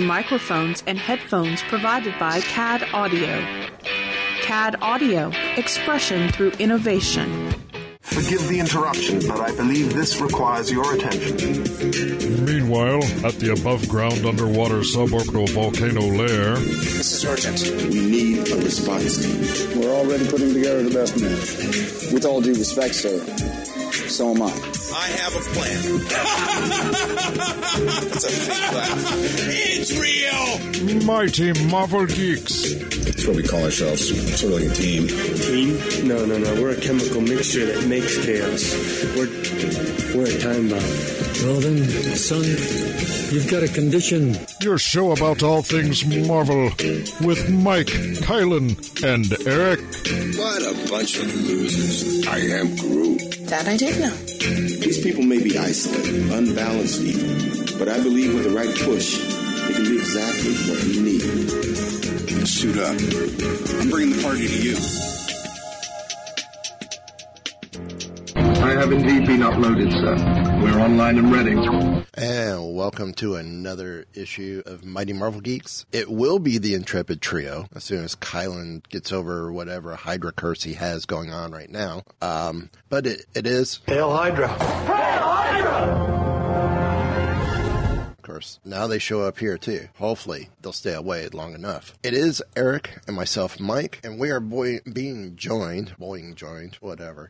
Microphones and headphones provided by CAD Audio. CAD Audio, expression through innovation. Forgive the interruption, but I believe this requires your attention. Meanwhile, at the above-ground underwater suborbital volcano lair... This is urgent. We need a response team. We're already putting together the best man. With all due respect, sir, so am I. I have a plan. That's a fake laugh. It's real! Mighty Marvel Geeks. That's what we call ourselves, sort of like a team. Team? No. We're a chemical mixture that makes chaos. We're a time bomb. Well then, son, you've got a condition. Your show about all things Marvel with Mike, Kylan, and Eric. What a bunch of losers. I am Groot. That I did know. These people may be isolated, unbalanced even, but I believe with the right push, they can be exactly what we need. Suit up. I'm bringing the party to you. I have indeed been uploaded, sir. We're online and ready. And welcome to another issue of Mighty Marvel Geeks. It will be the Intrepid Trio, as soon as Kylan gets over whatever Hydra curse he has going on right now. But it is... Hail Hydra! Hail Hydra! Course. Now they show up here too. Hopefully they'll stay away long enough. It is Eric and myself, Mike, and we are being joined by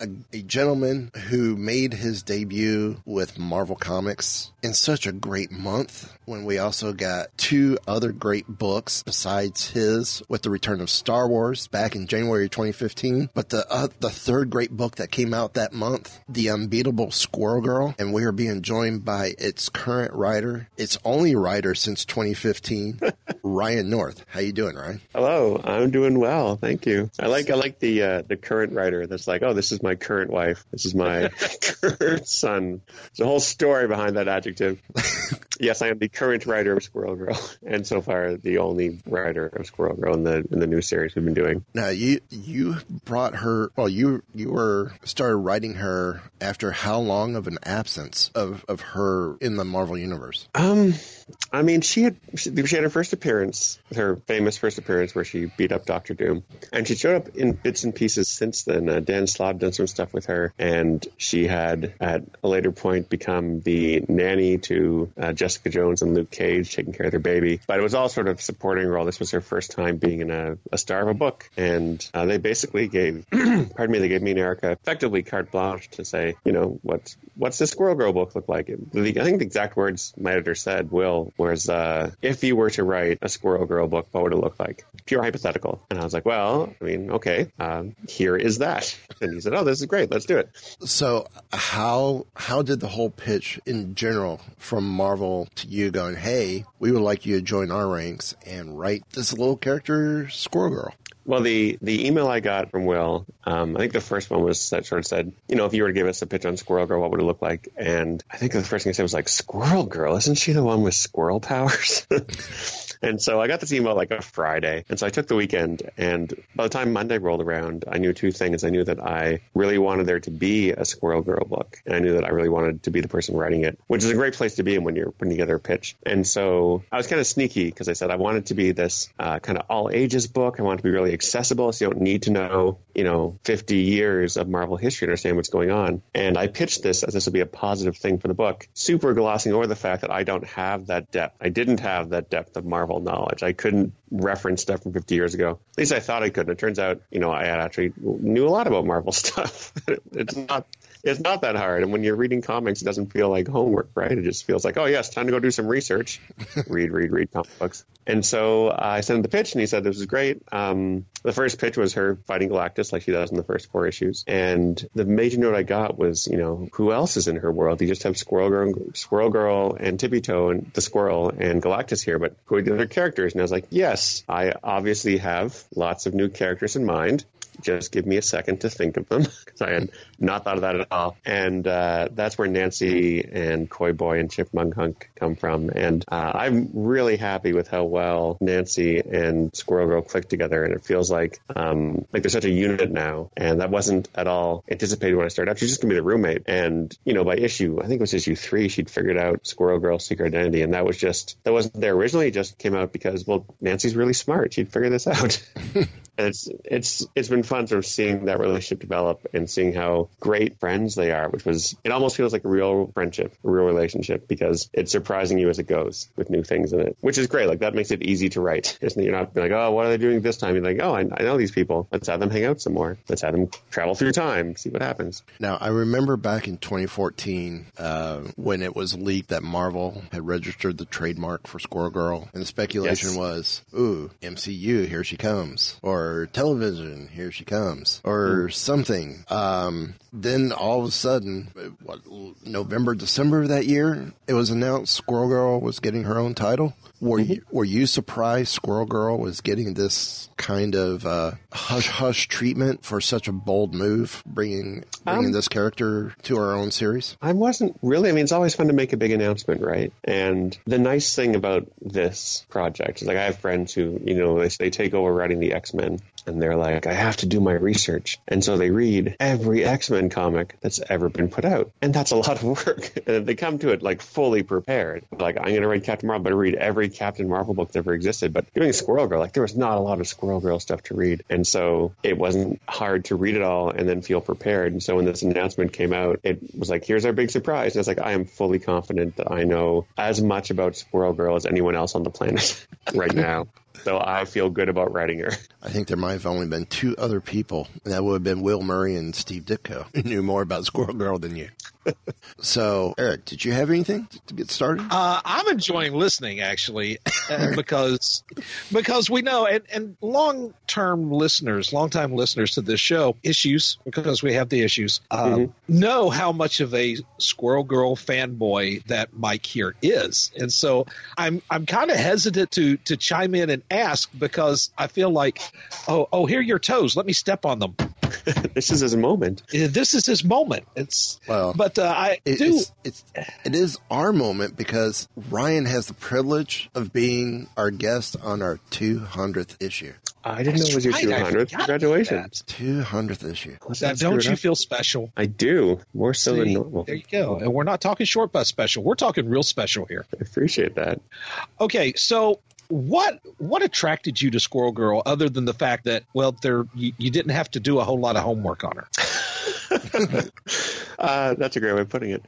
a gentleman who made his debut with Marvel Comics in such a great month, when we also got two other great books besides his, with the return of Star Wars back in January 2015, but the third great book that came out that month, The Unbeatable Squirrel Girl, and we are being joined by its current writer, its only writer since 2015, Ryan North. How you doing, Ryan? Hello, I'm doing well, thank you. I like the current writer. That's like, oh, this is my current wife. This is my current son. There's a whole story behind that adjective. Yes, I am the current writer of Squirrel Girl, and so far the only writer of Squirrel Girl in the new series we've been doing. Now you brought her. Well, you started writing her after how long of an absence of her in the Marvel universe? I mean, she had her first appearance, her famous first appearance, where she beat up Doctor Doom, and she showed up in bits and pieces since then. Dan Slott done some stuff with her, and she had at a later point become the nanny to Jessica Jones and Luke Cage, taking care of their baby. But it was all sort of supporting role. This was her first time being in a star of a book, and they basically gave, pardon me, they gave me and Erica effectively carte blanche to say, you know, what's this Squirrel Girl book look like? I think the exact words my editor said, Will, was if you were to write a Squirrel Girl book, what would it look like? Pure hypothetical. And I was like, well, I mean, okay, here is that. And he said, oh, this is great. Let's do it. So how did the whole pitch in general from Marvel to you going, hey, we would like you to join our ranks and write this little character, Squirrel Girl? Well, the email I got from Will, I think the first one was that sort of said, you know, if you were to give us a pitch on Squirrel Girl, what would it look like? And I think the first thing I said was like, Squirrel Girl, isn't she the one with squirrel powers? And so I got this email like a Friday. And so I took the weekend. And by the time Monday rolled around, I knew two things. I knew that I really wanted there to be a Squirrel Girl book. And I knew that I really wanted to be the person writing it, which is a great place to be in when you're putting together a pitch. And so I was kind of sneaky because I said I wanted to be this kind of all ages book. I wanted to be really accessible. So you don't need to know, you know, 50 years of Marvel history to understand what's going on. And I pitched this as this would be a positive thing for the book, super glossing over the fact that I don't have that depth. I didn't have that depth of Marvel knowledge. I couldn't reference stuff from 50 years ago. At least I thought I could. And it turns out, you know, I actually knew a lot about Marvel stuff. It's not that hard. And when you're reading comics, it doesn't feel like homework, right? It just feels like, oh, yes, time to go do some research. read comic books. And so I sent him the pitch, and he said this is great. The first pitch was her fighting Galactus like she does in the first four issues. And the major note I got was, you know, who else is in her world? You just have Squirrel Girl and Tippy Toe and the squirrel and Galactus here, but who are the other characters? And I was like, yes, I obviously have lots of new characters in mind. Just give me a second to think of them, because I had not thought of that at all. And that's where Nancy and Koi Boy and Chipmunk Hunk come from. And I'm really happy with how well Nancy and Squirrel Girl click together. And it feels like they're such a unit now. And that wasn't at all anticipated when I started out. She's just going to be the roommate. And, you know, by issue, I think it was issue 3, she'd figured out Squirrel Girl's secret identity. And that wasn't there originally. It just came out because, well, Nancy's really smart. She'd figure this out. And it's been fun sort of seeing that relationship develop and seeing how great friends they are, it almost feels like a real friendship, a real relationship, because it's surprising you as it goes with new things in it, which is great. Like, that makes it easy to write. You're not like, oh, what are they doing this time? You're like, oh, I know these people. Let's have them hang out some more. Let's have them travel through time, see what happens. Now, I remember back in 2014 when it was leaked that Marvel had registered the trademark for Squirrel Girl, and the speculation was, ooh, MCU, here she comes, or television, here she comes, or something. Then all of a sudden, November, December of that year, it was announced Squirrel Girl was getting her own title. Were you surprised Squirrel Girl was getting this kind of hush-hush treatment for such a bold move, bringing this character to our own series? I wasn't really. I mean, it's always fun to make a big announcement, right? And the nice thing about this project is, like, I have friends who, you know, they take over writing the X-Men, and they're like, I have to do my research. And so they read every X-Men comic that's ever been put out. And that's a lot of work. And they come to it, like, fully prepared. Like, I'm going to read Captain Marvel, but I read every Captain Marvel book that ever existed. But doing Squirrel Girl, like, there was not a lot of Squirrel Girl stuff to read. And so it wasn't hard to read it all and then feel prepared. And so when this announcement came out, it was like, here's our big surprise. And it's like, I am fully confident that I know as much about Squirrel Girl as anyone else on the planet right now. So I feel good about writing her. I think there might have only been 2 other people, and that would have been Will Murray and Steve Ditko, who knew more about Squirrel Girl than you. So, Eric, did you have anything to get started? I'm enjoying listening, actually, because we know, and long-time listeners to this show, issues, because we have the issues, know how much of a Squirrel Girl fanboy that Mike here is. And so I'm kind of hesitant to chime in and ask, because I feel like, oh, here are your toes. Let me step on them. This is his moment. This is his moment. It is our moment, because Ryan has the privilege of being our guest on our 200th issue. I didn't know it was your 200th. Congratulations. 200th issue. Don't you feel special? I do. More so than normal. There you go. And we're not talking short bus special. We're talking real special here. I appreciate that. Okay, so what attracted you to Squirrel Girl, other than the fact that, well, you didn't have to do a whole lot of homework on her? That's a great way of putting it.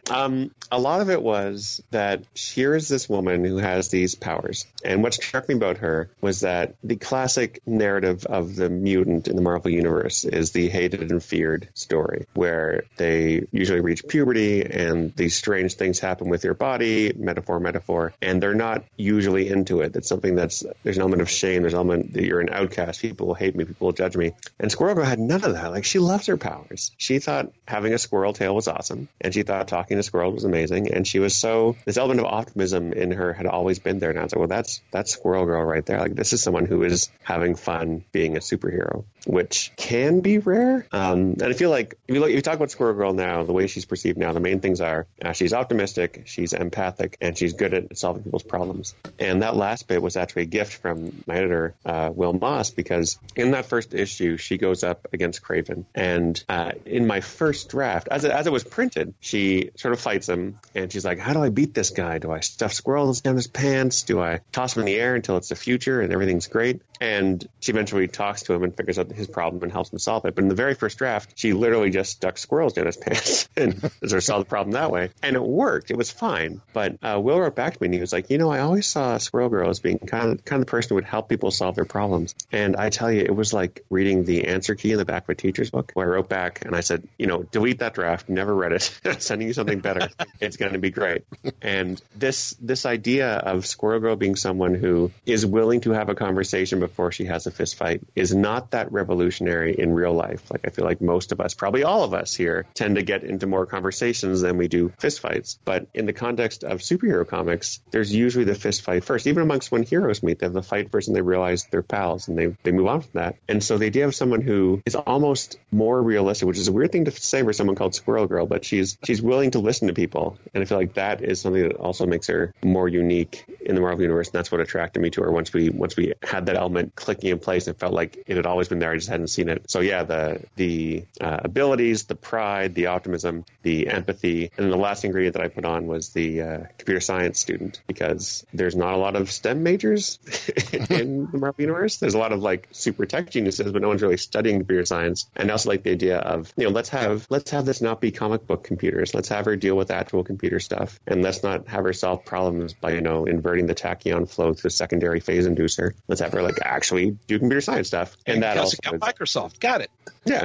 A lot of it was that here is this woman who has these powers. And what struck me about her was that the classic narrative of the mutant in the Marvel Universe is the hated and feared story, where they usually reach puberty and these strange things happen with their body, metaphor, and they're not usually into it. It's something there's an element of shame, there's an element that you're an outcast, people will hate me, people will judge me. And Squirrel Girl had none of that. Like, she loves her powers. She thought having a squirrel tail was awesome, and she thought talking to squirrels was amazing, and she was this element of optimism in her had always been there. And I was like, well, that's Squirrel Girl right there. Like, this is someone who is having fun being a superhero, which can be rare. And I feel like if you talk about Squirrel Girl now, the way she's perceived now, the main things are she's optimistic, she's empathic, and she's good at solving people's problems. And that last bit was actually a gift from my editor, Will Moss, because in that first issue, she goes up against Craven. And in my first draft, as it was printed, she sort of fights him, and she's like, how do I beat this guy? Do I stuff squirrels down his pants? Do I toss him in the air until it's the future and everything's great? And she eventually talks to him and figures out his problem and helps him solve it. But in the very first draft, she literally just stuck squirrels down his pants and sort of solved the problem that way. And it worked. It was fine. But Will wrote back to me, and he was like, you know, I always saw Squirrel Girl as being kind of the person who would help people solve their problems. And I tell you, it was like reading the answer key in the back of a teacher's book, where I wrote back and I said, you delete that draft, never read it, sending you something better. It's going to be great. And this idea of Squirrel Girl being someone who is willing to have a conversation before she has a fist fight is not that revolutionary in real life. Like, I feel like most of us, probably all of us here, tend to get into more conversations than we do fist fights. But in the context of superhero comics, there's usually the fist fight first. Even amongst when heroes meet, they have the fight first and they realize they're pals and they move on from that. And so the idea of someone who is almost more realistic, which is a weird thing to say for someone called Squirrel Girl, but she's willing to listen to people. And I feel like that is something that also makes her more unique in the Marvel Universe. And that's what attracted me to her once we had that element clicking in place and felt like it had always been there. I just hadn't seen it. So yeah, the abilities, the pride, the optimism, the empathy. And then the last ingredient that I put on was the computer science student, because there's not a lot of STEM majors in the Marvel Universe. There's a lot of like super tech geniuses, but no one's really studying computer science. And I also like the idea of, let's have this not be comic book computers. Let's have her deal with actual computer stuff. And let's not have her solve problems by, inverting the tachyon flow to the secondary phase inducer. Let's have her like actually do computer science stuff. And that also Microsoft. Got it. Yeah.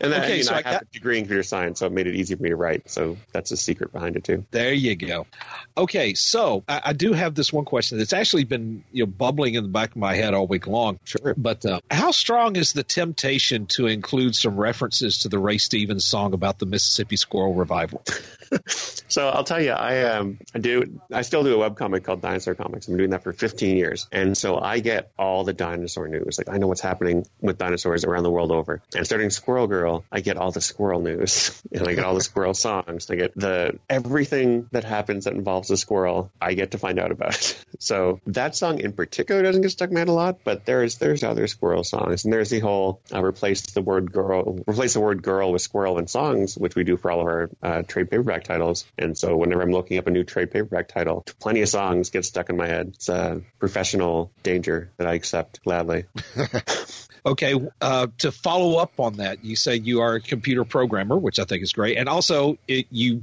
And then I have a degree in computer science, so it made it easy for me to write. So that's the secret behind it too. There you go. Okay, so I do have this one question that's actually been bubbling in the back of my head all week long. Sure. But how strong is the temptation to include some references to the Ray Stevens song about the Mississippi Squirrel revival? So I'll tell you, I still do a webcomic called Dinosaur Comics. I've been doing that for 15 years. And so I get all the dinosaur news. Like, I know what's happening with dinosaurs around the world over. And starting Squirrel Girl, I get all the squirrel news and I get all the squirrel songs. I get everything that happens that involves a squirrel, I get to find out about. So that song in particular doesn't get stuck in my head a lot, but there's other squirrel songs. And there's the whole replace the word girl with squirrel in songs, which we do for all of our trade paperback titles. And so whenever I'm looking up a new trade paperback title, plenty of songs get stuck in my head. It's a professional danger that I accept gladly. Okay, to follow up on that, you say you are a computer programmer, which I think is great. And also, you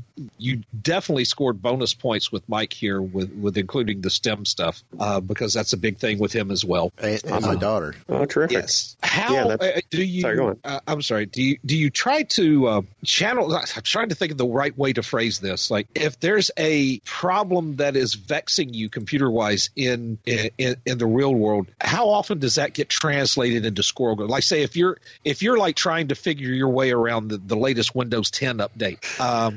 definitely scored bonus points with Mike here with including the STEM stuff, because that's a big thing with him as well. And my daughter. Oh, terrific. Yes. Do you try to channel – I'm trying to think of the right way to phrase this. Like, if there's a problem that is vexing you computer-wise in the real world, how often does that get translated into Squirrel Girl? Like, say if you're like trying to figure your way around the latest Windows 10 update,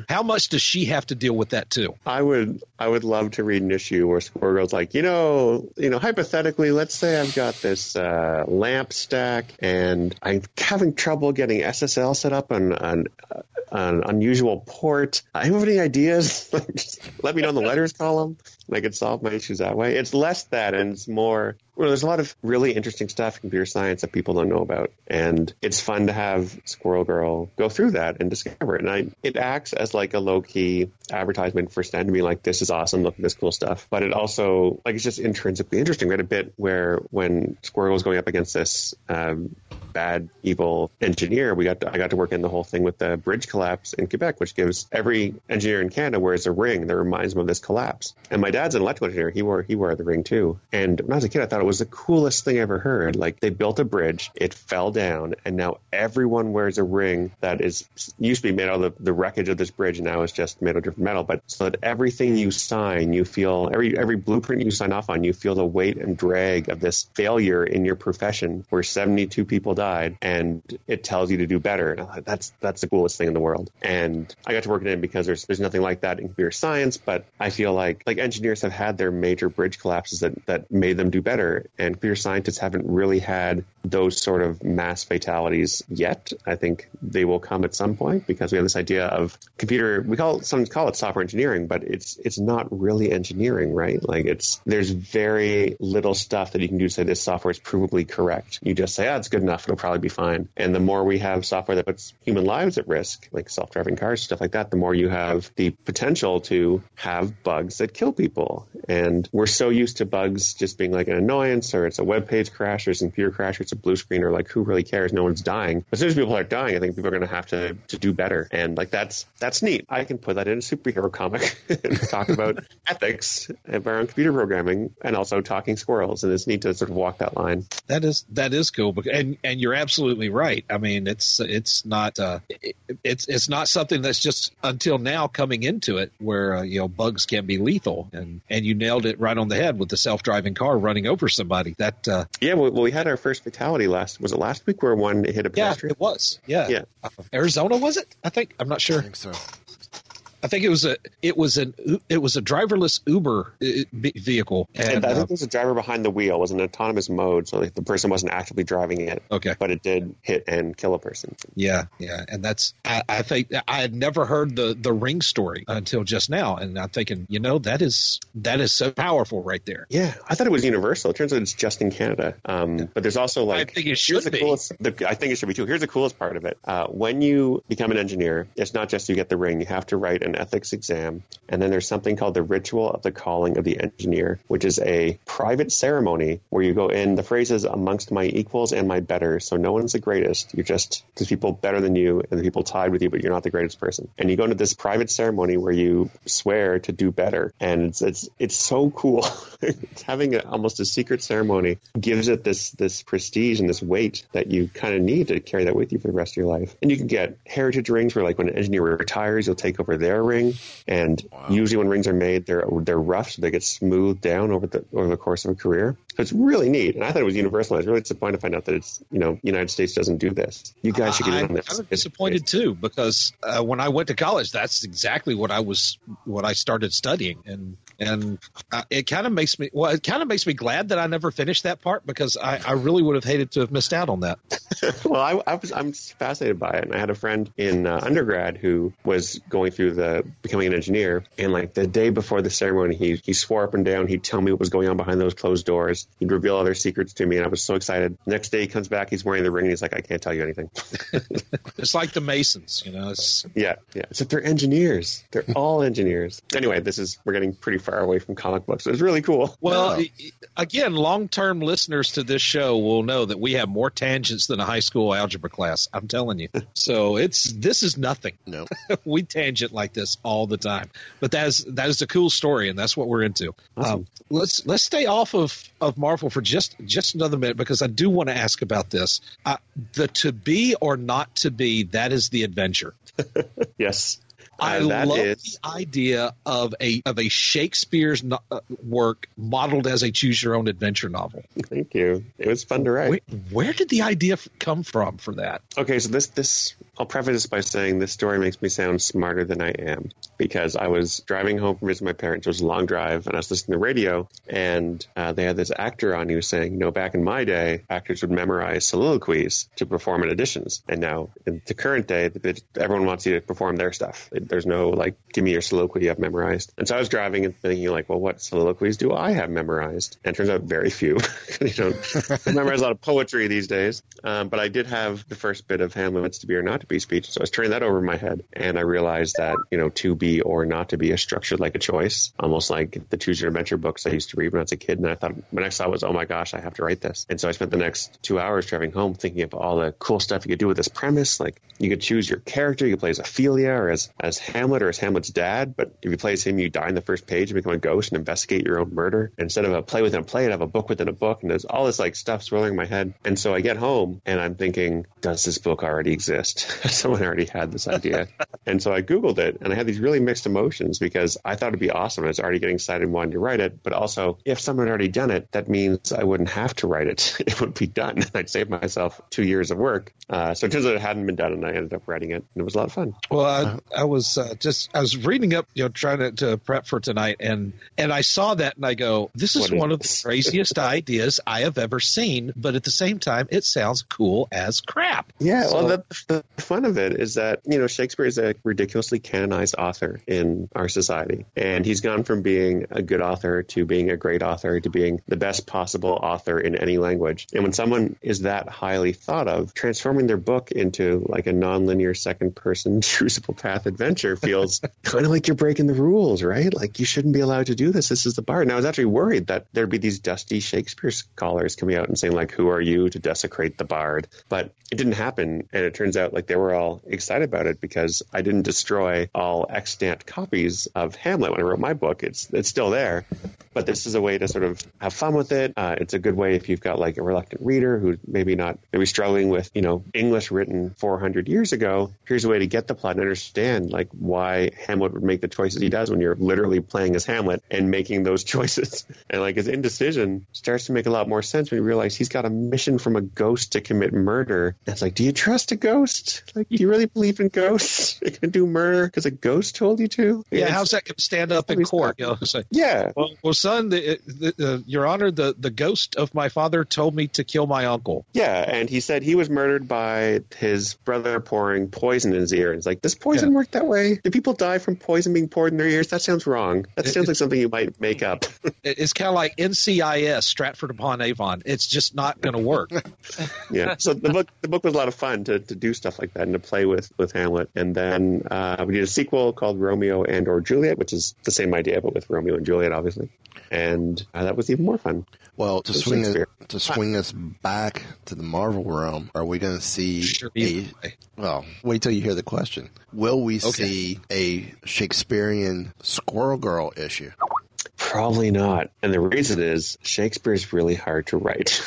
how much does she have to deal with that too? I would love to read an issue where Squirrel Girl's like, hypothetically, let's say I've got this lamp stack and I'm having trouble getting SSL set up on an unusual port. I have any ideas? Let me know in the letters column, and I could solve my issues that way. It's less that, and it's more. Well, there's a lot of really interesting stuff in computer science that people don't know about, and it's fun to have Squirrel Girl go through that and discover it. And it acts as like a low-key advertisement for STEM to be like, this is awesome, look at this cool stuff. But it also, like, it's just intrinsically interesting. We had a bit where when Squirrel was going up against this bad, evil engineer, I got to work in the whole thing with the bridge collapse in Quebec, which gives every engineer in Canada wears a ring that reminds him of this collapse. And my dad's an electrical engineer. He wore the ring too. And when I was a kid, I thought it was the coolest thing I ever heard. Like, they built a bridge, it fell down, and now everyone wears a ring that is used to be made out of the wreckage of this bridge, and now it's just made out of metal. But so that everything you sign, you feel every blueprint you sign off on, you feel the weight and drag of this failure in your profession where 72 people died, and it tells you to do better. And I'm like, that's the coolest thing in the world. And I got to work it in because there's nothing like that in computer science, but I feel like engineers have had their major bridge collapses that made them do better. And computer scientists haven't really had those sort of mass fatalities yet. I think they will come at some point because we have this idea of computer. Some call it software engineering, but it's not really engineering, right? Like, there's very little stuff that you can do to say this software is provably correct. You just say, it's good enough, it'll probably be fine. And the more we have software that puts human lives at risk, like self-driving cars, stuff like that, the more you have the potential to have bugs that kill people. And we're so used to bugs just being like an annoyance, or it's a web page crash, or it's a computer crash, or it's a blue screen, or like, who really cares? No one's dying. As soon as people are dying, I think people are going to have to do better. And like, that's neat. I can put that in a superhero comic and talk about ethics of our own computer programming and also talking squirrels. And it's neat to sort of walk that line. That is cool. And you're absolutely right. I mean, it's not something that's just until now coming into it where bugs can be lethal, and you nailed it right on the head with the self-driving car running over somebody. That we had our first fatality last week where one hit a pedestrian. Yeah, it was. Yeah. Arizona, was it? I think. I'm not sure. I think so. I think it was a driverless Uber vehicle, and I think there's a driver behind the wheel. It was an autonomous mode, so the person wasn't actively driving it. Okay, but it did hit and kill a person. Yeah, and that's I think I had never heard the Ring story until just now, and I'm thinking, that is so powerful right there. Yeah, I thought it was universal. It turns out it's just in Canada, but there's also I think it should be. I think it should be too. Here's the coolest part of it: when you become an engineer, it's not just you get the Ring; you have to write an ethics exam, and then there's something called the Ritual of the Calling of the Engineer, which is a private ceremony where you go in. The phrase is amongst my equals and my betters, so no one's the greatest. You're just there's people better than you and the people tied with you, but you're not the greatest person. And you go into this private ceremony where you swear to do better, and it's so cool. It's having almost a secret ceremony gives it this prestige and this weight that you kind of need to carry that with you for the rest of your life. And you can get heritage rings where, like, when an engineer retires, you'll take over their ring, and usually when rings are made, they're rough, so they get smoothed down over the course of a career. So it's really neat, and I thought it was universal. I was really disappointed to find out that it's United States doesn't do this. You guys should get on this. I was disappointed too, because when I went to college, that's exactly what I started studying, and it kind of makes me glad that I never finished that part, because I really would have hated to have missed out on that. Well, I'm fascinated by it, and I had a friend in undergrad who was going through becoming an engineer, and like the day before the ceremony, he swore up and down he'd tell me what was going on behind those closed doors. He'd reveal other secrets to me, and I was so excited. Next day he comes back, he's wearing the ring, and he's like, I can't tell you anything. It's like the Masons, Yeah. Except they're engineers. They're all engineers. Anyway, we're getting pretty far away from comic books. So it's really cool. Well, again, long-term listeners to this show will know that we have more tangents than a high school algebra class. I'm telling you. So this is nothing. No, we tangent like this all the time, but that is a cool story, and that's what we're into. Awesome. Let's stay off of Marvel for just another minute, because I do want to ask about this. The To Be or Not to Be, that is the adventure. Yes. I love the idea of a Shakespeare's work modeled as a choose-your-own-adventure novel. Thank you. It was fun to write. Where did the idea come from for that? Okay, so this I'll preface this by saying this story makes me sound smarter than I am, because I was driving home from visiting my parents. It was a long drive, and I was listening to the radio, and they had this actor on. He was saying, back in my day, actors would memorize soliloquies to perform in auditions, and now in the current day, everyone wants you to perform their stuff. There's no, give me your soliloquy I've memorized. And so I was driving and thinking, what soliloquies do I have memorized? And it turns out very few. I memorize a lot of poetry these days. But I did have the first bit of Hamlet's To Be or Not to Be speech. So I was turning that over in my head. And I realized that, to be or not to be is structured like a choice, almost like the Choose Your Adventure books I used to read when I was a kid. And I thought, my next thought was, oh my gosh, I have to write this. And so I spent the next 2 hours driving home thinking of all the cool stuff you could do with this premise. Like, you could choose your character. You could play as Ophelia or as Hamlet or as Hamlet's dad, but if you play as him, you die in the first page and become a ghost and investigate your own murder. And instead of a play within a play, I'd have a book within a book, and there's all this stuff swirling in my head. And so I get home and I'm thinking, does this book already exist? Someone already had this idea. And so I Googled it, and I had these really mixed emotions, because I thought it'd be awesome. I was already getting excited and wanting to write it, but also if someone had already done it, that means I wouldn't have to write it. It would be done. I'd save myself 2 years of work. So it turns out it hadn't been done, and I ended up writing it, and it was a lot of fun. Well, I was reading up, trying to prep for tonight, and I saw that, and I go, this is one of the craziest ideas I have ever seen, but at the same time, it sounds cool as crap. Yeah, so, well, the fun of it is that, Shakespeare is a ridiculously canonized author in our society, and he's gone from being a good author to being a great author to being the best possible author in any language. And when someone is that highly thought of, transforming their book into a nonlinear second-person choosable path adventure feels kind of like you're breaking the rules, right? You shouldn't be allowed to do this. This is the bar. And I was actually worried that there'd be these dusty Shakespeare scholars coming out and saying, who are you to desecrate the bard? But it didn't happen. And it turns out, they were all excited about it, because I didn't destroy all extant copies of Hamlet when I wrote my book. It's still there. But this is a way to sort of have fun with it. It's a good way if you've got like a reluctant reader who's maybe struggling with, you know, English written 400 years ago. Here's a way to get the plot and understand like why Hamlet would make the choices he does when you're literally playing as Hamlet and making those choices. And like his indecision starts to make a lot more sense when you realize he's got a mission from a ghost to commit murder. That's like, do you trust a ghost? Like, do you really believe in ghosts? They can do murder because a ghost told you to? Yeah, how's that going to stand up in court? You know, like, yeah. Well, son, Your Honor, the ghost of my father told me to kill my uncle. Yeah, and he said he was murdered by his brother pouring poison in his ear. And it's like, does poison work that way? Do people die from poison being poured in their ears? That sounds wrong. That sounds like something you might make up. It's kind of like NCIS, Stratford-upon-Avon. It's just not going to work. Yeah, so the book was a lot of fun to do stuff like that and to play with Hamlet. And then we did a sequel called Romeo and or Juliet, which is the same idea, but with Romeo and Juliet, obviously. And that was even more fun. Well, to swing us back to the Marvel realm, are we going to see wait till you hear the question. Will we see a Shakespearean Squirrel Girl issue? Probably not. And the reason is Shakespeare's really hard to write.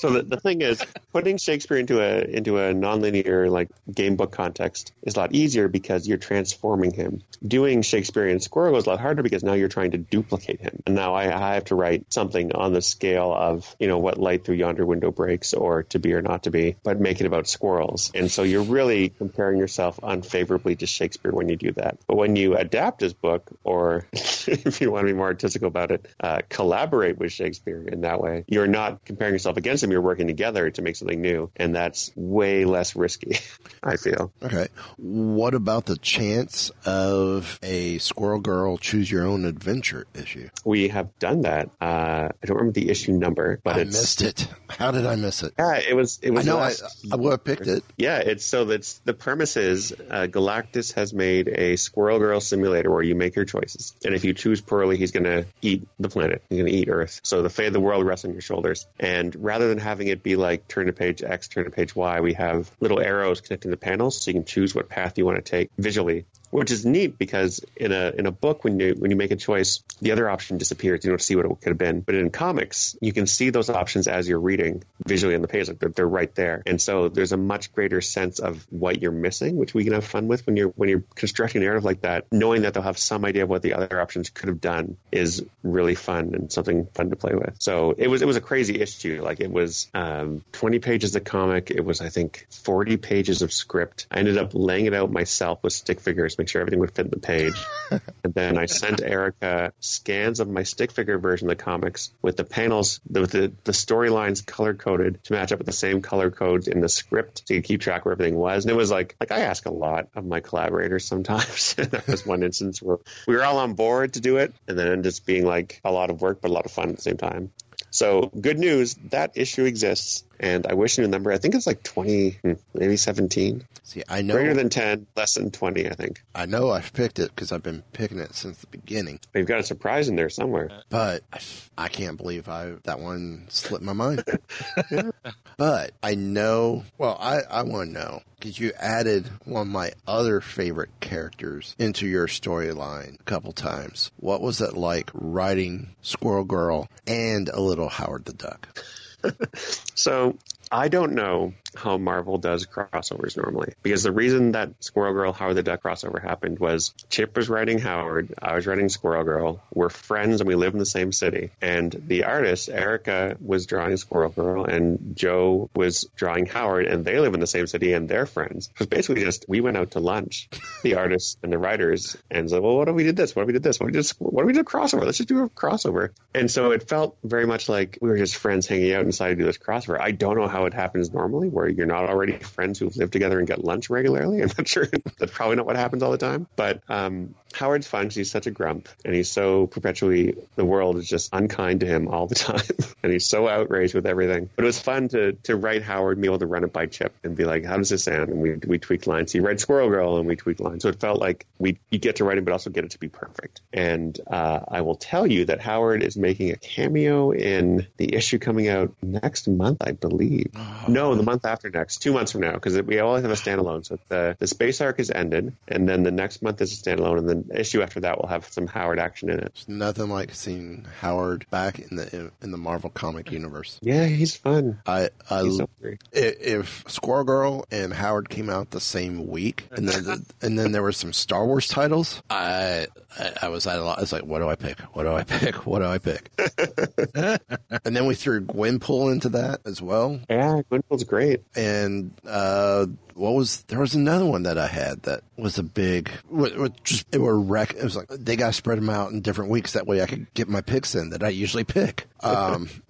So the thing is, putting Shakespeare into a nonlinear like game book context is a lot easier because you're transforming him. Doing Shakespearean Squirrel is a lot harder because now you're trying to duplicate him. And now I have to write something on the scale of, you know, What Light Through Yonder Window Breaks or To Be or Not to Be, but make it about squirrels. And so you're really comparing yourself unfavorably to Shakespeare when you do that. But when you adapt his book, or if you want to be more artistic about it, collaborate with Shakespeare in that way, you're not comparing yourself against him, you're working together to make something new, and that's way less risky, I feel. Okay. What about the chance of a Squirrel Girl Choose Your Own Adventure issue? We have done that. I don't remember the issue number, but missed it. How did I miss it? Yeah, it was. I know I would have picked it. Yeah, it's the premise is Galactus has made a Squirrel Girl simulator where you make your choices, and if you choose poorly, he's going to eat the planet. He's going to eat Earth. So the fate of the world rests on your shoulders. And rather than having it be like turn to page X, turn to page Y, we have little arrows connecting the panels so you can choose what path you want to take visually. Which is neat because in a book, when you make a choice, the other option disappears. You don't see what it could have been. But in comics, you can see those options as you're reading visually on the page. Like they're right there. And so there's a much greater sense of what you're missing, which we can have fun with when you're constructing a narrative like that. Knowing that they'll have some idea of what the other options could have done is really fun and something fun to play with. So it was a crazy issue. Like it was 20 pages of comic. It was, I think, 40 pages of script. I ended up laying it out myself with stick figures, sure everything would fit the page. And then I sent Erica scans of my stick figure version of the comics with the panels, the storylines color-coded to match up with the same color codes in the script so you could keep track where everything was. And it was like I ask a lot of my collaborators sometimes. There was one instance where we were all on board to do it and then just being like a lot of work but a lot of fun at the same time. So good news, that issue exists. And I wish I knew the number. I think it's like 20, maybe 17. See, I know greater than 10, less than 20. I think I know I've picked it because I've been picking it since the beginning. They've got a surprise in there somewhere, but I can't believe that one slipped my mind. Yeah. But I know. Well, I want to know because you added one of my other favorite characters into your storyline a couple times. What was it like writing Squirrel Girl and a little Howard the Duck? So I don't know how Marvel does crossovers normally, because the reason that Squirrel Girl, Howard the Duck crossover happened was Chip was writing Howard, I was writing Squirrel Girl, we're friends and we live in the same city. And the artist, Erica, was drawing Squirrel Girl and Joe was drawing Howard, and they live in the same city and they're friends. It was basically just, we went out to lunch, the artists and the writers, and said, well, what if we did this? What if we did this? What if we did a crossover? Let's just do a crossover. And so it felt very much like we were just friends hanging out and decided to do this crossover. I don't know how it happens normally, where you're not already friends who've lived together and get lunch regularly. I'm not sure. That's probably not what happens all the time. But Howard's fun because he's such a grump, and he's so perpetually, the world is just unkind to him all the time, and he's so outraged with everything. But it was fun to write Howard and be able to run it by Chip and be like, how does this sound? And we tweaked lines. He read Squirrel Girl and we tweaked lines. So it felt like you get to write it, but also get it to be perfect. And I will tell you that Howard is making a cameo in the issue coming out next month, I believe. No, the month after. after next, 2 months from now, because we always have a standalone. So the space arc is ended, and then the next month is a standalone, and then the issue after that will have some Howard action in it. There's nothing like seeing Howard back in the Marvel comic universe. Yeah, he's fun. He's so free. If Squirrel Girl and Howard came out the same week, and then there were some Star Wars titles, I was at a lot. It's like, what do I pick? What do I pick? What do I pick? And then we threw Gwenpool into that as well. Yeah, Gwenpool's great. And there was another one that I had that was a big, it was like they got to spread them out in different weeks. That way I could get my picks in that I usually pick.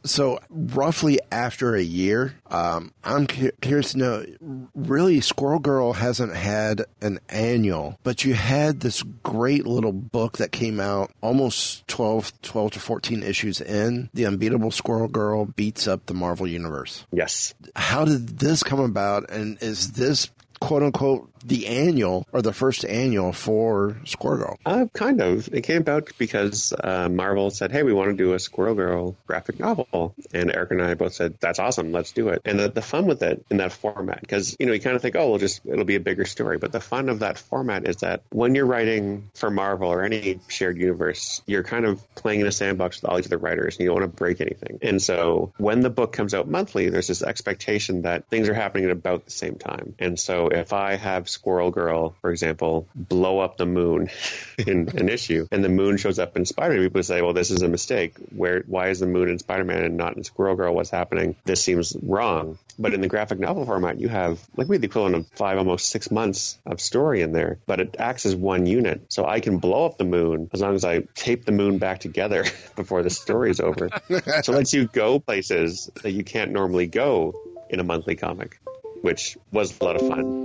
So roughly after a year, I'm curious to know, really Squirrel Girl hasn't had an annual, but you had this great little book that came out almost 12 to 14 issues in. The Unbeatable Squirrel Girl Beats Up the Marvel Universe. Yes. How did this come about, and is this quote unquote the annual or the first annual for Squirrel Girl? Kind of. It came about because Marvel said, hey, we want to do a Squirrel Girl graphic novel. And Erica and I both said, that's awesome. Let's do it. And the fun with it in that format, because, you kind of think, oh, it'll be a bigger story. But the fun of that format is that when you're writing for Marvel or any shared universe, you're kind of playing in a sandbox with all these other writers and you don't want to break anything. And so when the book comes out monthly, there's this expectation that things are happening at about the same time. And so if I have Squirrel Girl, for example, blow up the moon in an issue, and the moon shows up in Spider-Man, people say, well, this is a mistake. Why is the moon in Spider-Man and not in Squirrel Girl? What's happening? This seems wrong. But in the graphic novel format, you have we had the equivalent of 5, almost 6 months of story in there, but it acts as one unit. So I can blow up the moon as long as I tape the moon back together before the story's over. So it lets you go places that you can't normally go in a monthly comic, which was a lot of fun.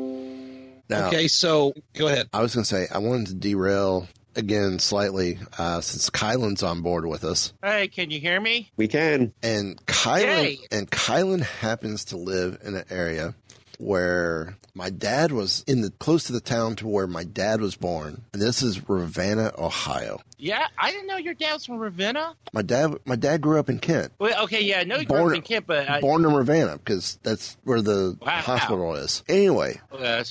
Now, okay, so go ahead. I was going to say, I wanted to derail again slightly since Kylan's on board with us. Hey, can you hear me? We can. And Kylan happens to live in an area where my dad was close to the town to where my dad was born. And this is Ravenna, Ohio. Yeah, I didn't know your dad was from Ravenna. My dad grew up in Kent. Well, okay, yeah, I know he grew up in Kent, but born in Ravenna because that's where the hospital is. Anyway,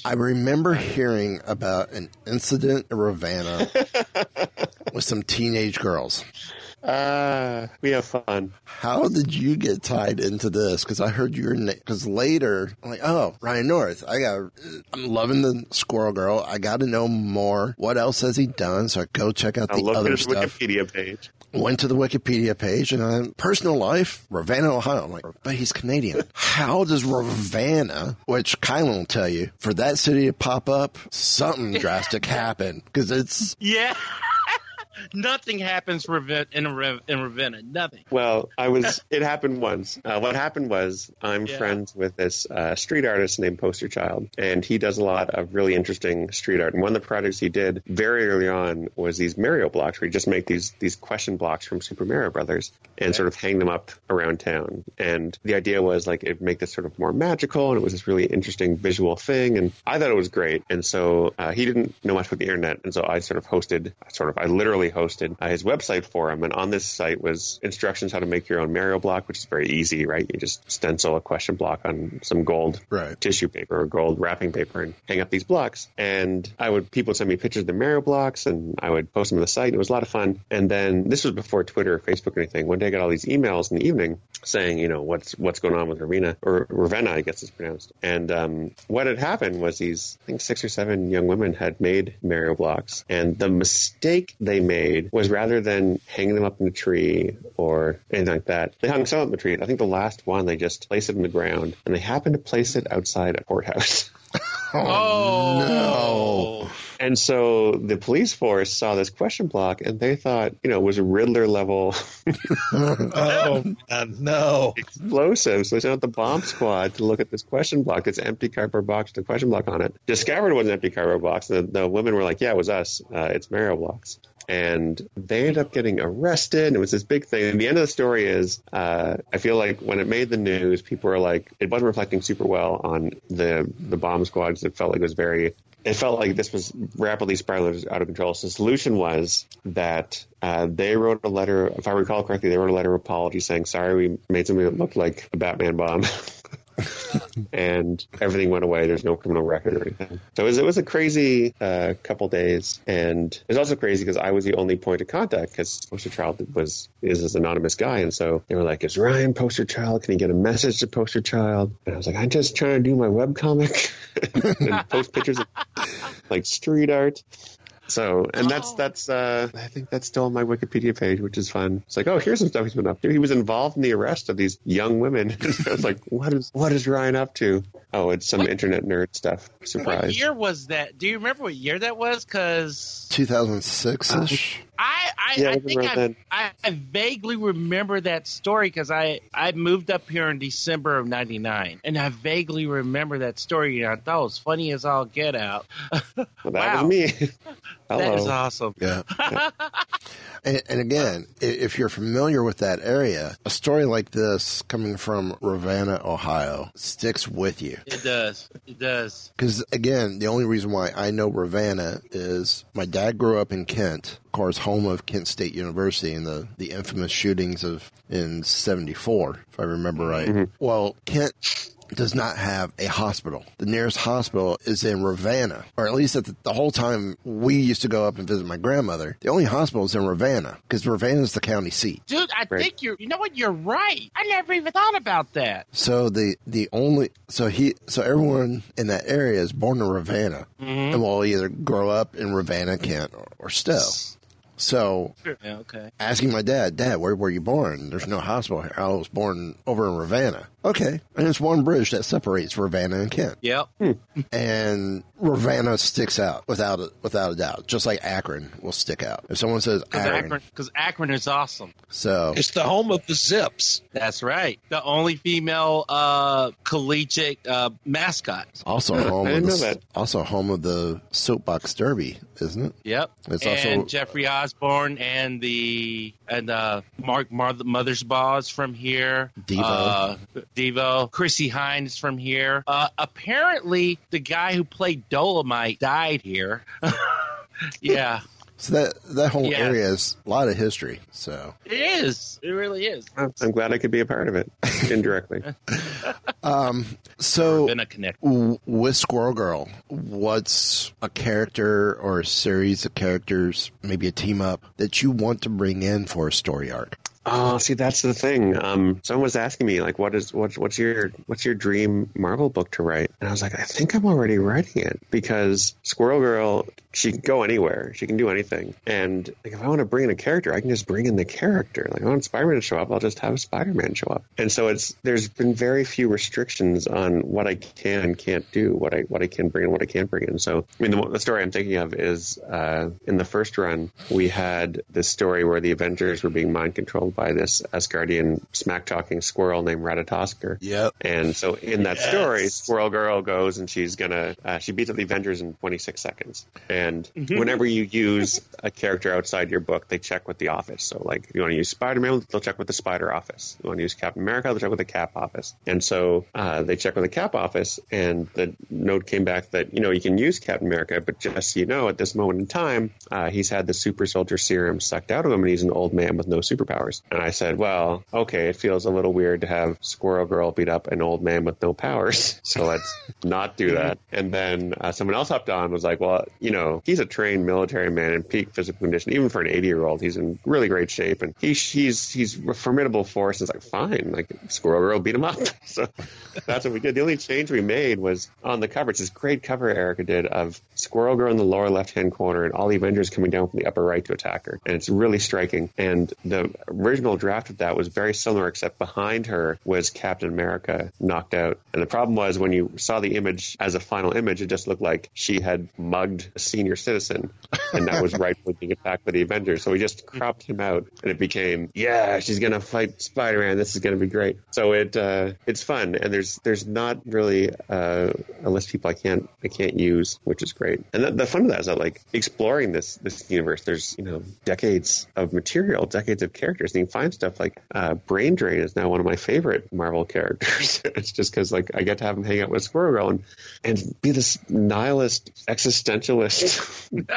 I remember hearing about an incident in Ravenna with some teenage girls. We have fun. How did you get tied into this? Because I heard your name. Because later, I'm like, oh, Ryan North. I'm loving the Squirrel Girl. I got to know more. What else has he done? So I go check out the other stuff. Wikipedia page. Went to the Wikipedia page, and personal life, Ravenna, Ohio. I'm like, but he's Canadian. How does Ravenna, which Kylan will tell you, for that city to pop up, something drastic happened because it's yeah. Nothing happens in Ravenna. Nothing. Well, it happened once. What happened was I'm friends with this street artist named Poster Child, and he does a lot of really interesting street art. And one of the projects he did very early on was these Mario blocks, where you just make these question blocks from Super Mario Brothers and sort of hang them up around town. And the idea was it'd make this sort of more magical, and it was this really interesting visual thing. And I thought it was great. And so he didn't know much about the internet, and so I sort of hosted his website for him, and on this site was instructions how to make your own Mario block, which is very easy, right? You just stencil a question block on some gold tissue paper or gold wrapping paper and hang up these blocks. And people would send me pictures of the Mario blocks, and I would post them on the site. It was a lot of fun. And then this was before Twitter or Facebook or anything. One day I got all these emails in the evening saying, what's going on with Ravenna, I guess it's pronounced. And what had happened was these, I think, 6 or 7 young women had made Mario blocks, and the mistake they made was, rather than hanging them up in a tree or anything like that, they hung some up in the tree. I think the last one, they just placed it in the ground, and they happened to place it outside a courthouse. Oh, no. And so the police force saw this question block, and they thought, it was a Riddler level. Oh, no. Explosive. So they sent out the bomb squad to look at this question block. It's an empty cardboard box with a question block on it. Discovered it was an empty cardboard box. And the women were like, yeah, it was us. It's Mario blocks. And they ended up getting arrested. It was this big thing. And the end of the story is, I feel like when it made the news, people were like, it wasn't reflecting super well on the bomb squads. It felt like it was very... It felt like this was rapidly spiraling out of control. So the solution was that they wrote a letter, if I recall correctly, they wrote a letter of apology saying, sorry, we made something that looked like a Batman bomb. and everything went away. There's no criminal record or anything. So it was a crazy couple days, and it was also crazy because I was the only point of contact because Poster Child is this anonymous guy, and so they were like, "Is Ryan Poster Child? Can he get a message to Poster Child?" And I was like, "I'm just trying to do my webcomic and post pictures of like street art." So, and that's I think that's still on my Wikipedia page, which is fun. It's like, oh, here's some stuff he's been up to. He was involved in the arrest of these young women. I was like, what is Ryan up to? Oh, it's some internet nerd stuff. Surprise. What year was that? Do you remember what year that was? 'Cause 2006-ish. I think I vaguely remember that story because I moved up here in December of '99, and I vaguely remember that story. And I thought it was funny as all get out. Well, that was me. Hello. That is awesome. Yeah. And again, if you're familiar with that area, a story like this coming from Ravenna, Ohio, sticks with you. It does. It does. Because, again, the only reason why I know Ravenna is my dad grew up in Kent, of course, home of Kent State University and the infamous shootings in 74, if I remember right. Mm-hmm. Well, Kent does not have a hospital. The nearest hospital is in Ravenna, or at least at the whole time we used to go up and visit my grandmother. The only hospital is in Ravenna because Ravenna is the county seat. Dude, I think you know what? You're right. I never even thought about that. So so everyone in that area is born in Ravenna, mm-hmm. and will either grow up in Ravenna, Kent, or Stowe. So, yeah, okay. Asking my dad, "Dad, where were you born? There's no hospital here. I was born over in Ravenna." Okay. And it's one bridge that separates Ravenna and Kent. Yep. And Ravenna sticks out without a doubt, just like Akron will stick out. If someone says Akron. Because Akron is awesome. So it's the home of the Zips. That's right. The only female collegiate mascot. Also home of the Soapbox Derby, isn't it? Yep. It's also Jeffrey Osborne and Mark Mothersbaugh is from here. Devo. Chrissy Hines from here. Apparently, the guy who played Dolomite died here. Yeah. So that whole area is a lot of history. So it is. It really is. I'm glad I could be a part of it indirectly. So with Squirrel Girl, what's a character or a series of characters, maybe a team up, that you want to bring in for a story arc? Oh, see, that's the thing. Someone was asking me, like, what's your dream Marvel book to write? And I was like, I think I'm already writing it because Squirrel Girl, she can go anywhere. She can do anything. And like, if I want to bring in a character, I can just bring in the character. Like, I want Spider-Man to show up. I'll just have Spider-Man show up. And so there's been very few restrictions on what I can and can't do, what I can bring and what I can't bring in. So, I mean, the story I'm thinking of is in the first run, we had this story where the Avengers were being mind controlled by this Asgardian smack-talking squirrel named Ratatoskr. Yep. And so in that story, Squirrel Girl goes and she's gonna she beats up the Avengers in 26 seconds. And whenever you use a character outside your book, they check with the office. So like if you want to use Spider-Man, they'll check with the Spider office. If you want to use Captain America, they'll check with the Cap office. And so they check with the Cap office, and the note came back that you can use Captain America, but just so you know, at this moment in time, he's had the super soldier serum sucked out of him, and he's an old man with no superpowers. And I said, well, okay, it feels a little weird to have Squirrel Girl beat up an old man with no powers, so let's not do that. And then someone else hopped on and was like, well, he's a trained military man in peak physical condition. Even for an 80-year-old, he's in really great shape, and he's a formidable force. It's like, fine, like Squirrel Girl beat him up. So that's what we did. The only change we made was on the cover. It's this great cover Erica did of Squirrel Girl in the lower left-hand corner and all the Avengers coming down from the upper right to attack her, and it's really striking. And the original draft of that was very similar, except behind her was Captain America knocked out. And the problem was when you saw the image as a final image, it just looked like she had mugged a senior citizen, and that was rightfully being attacked by the Avengers. So we just cropped him out, and it became, she's going to fight Spider-Man. This is going to be great. So it's fun, and there's not really a list of people I can't use, which is great. And the fun of that is that, like, exploring this universe, there's decades of material, decades of characters. And you find stuff like Brain Drain is now one of my favorite Marvel characters. It's just because, like, I get to have him hang out with Squirrel Girl and be this nihilist existentialist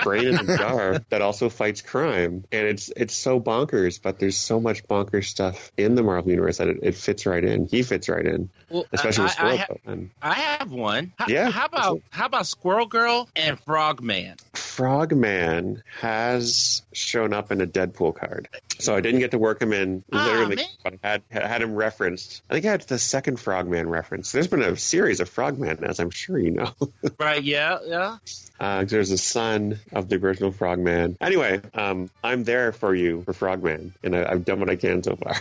brain in a jar that also fights crime. And it's so bonkers, but there's so much bonkers stuff in the Marvel Universe that it fits right in. He fits right in, well, especially with Squirrel Girl. I have one. How about Squirrel Girl and Frogman? Frogman has shown up in a Deadpool card. So I didn't get to work him in literally, but I had him referenced. I think I had the second Frogman reference. There's been a series of Frogman, as I'm sure you know. Right, yeah. There's a son of the original Frogman. Anyway, I'm there for you for Frogman, and I've done what I can so far.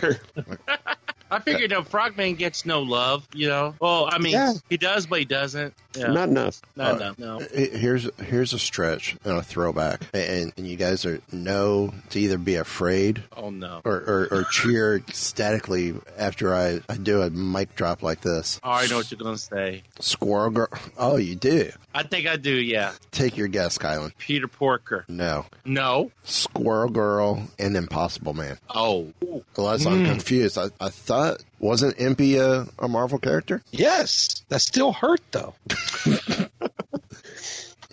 I figured Frogman gets no love, you know. Well, I mean, he does, but he doesn't. Yeah. Not enough. No. Here's a stretch and a throwback, and you guys are to either be afraid, or cheer ecstatically after I do a mic drop like this. Oh, I know what you're gonna say. Squirrel Girl. Oh, you do. I think I do. Yeah. Take your guess, Kylan. Peter Porker. No. Squirrel Girl and Impossible Man. Oh. Unless I'm confused. I thought. Wasn't Impy a Marvel character? Yes. That still hurt, though.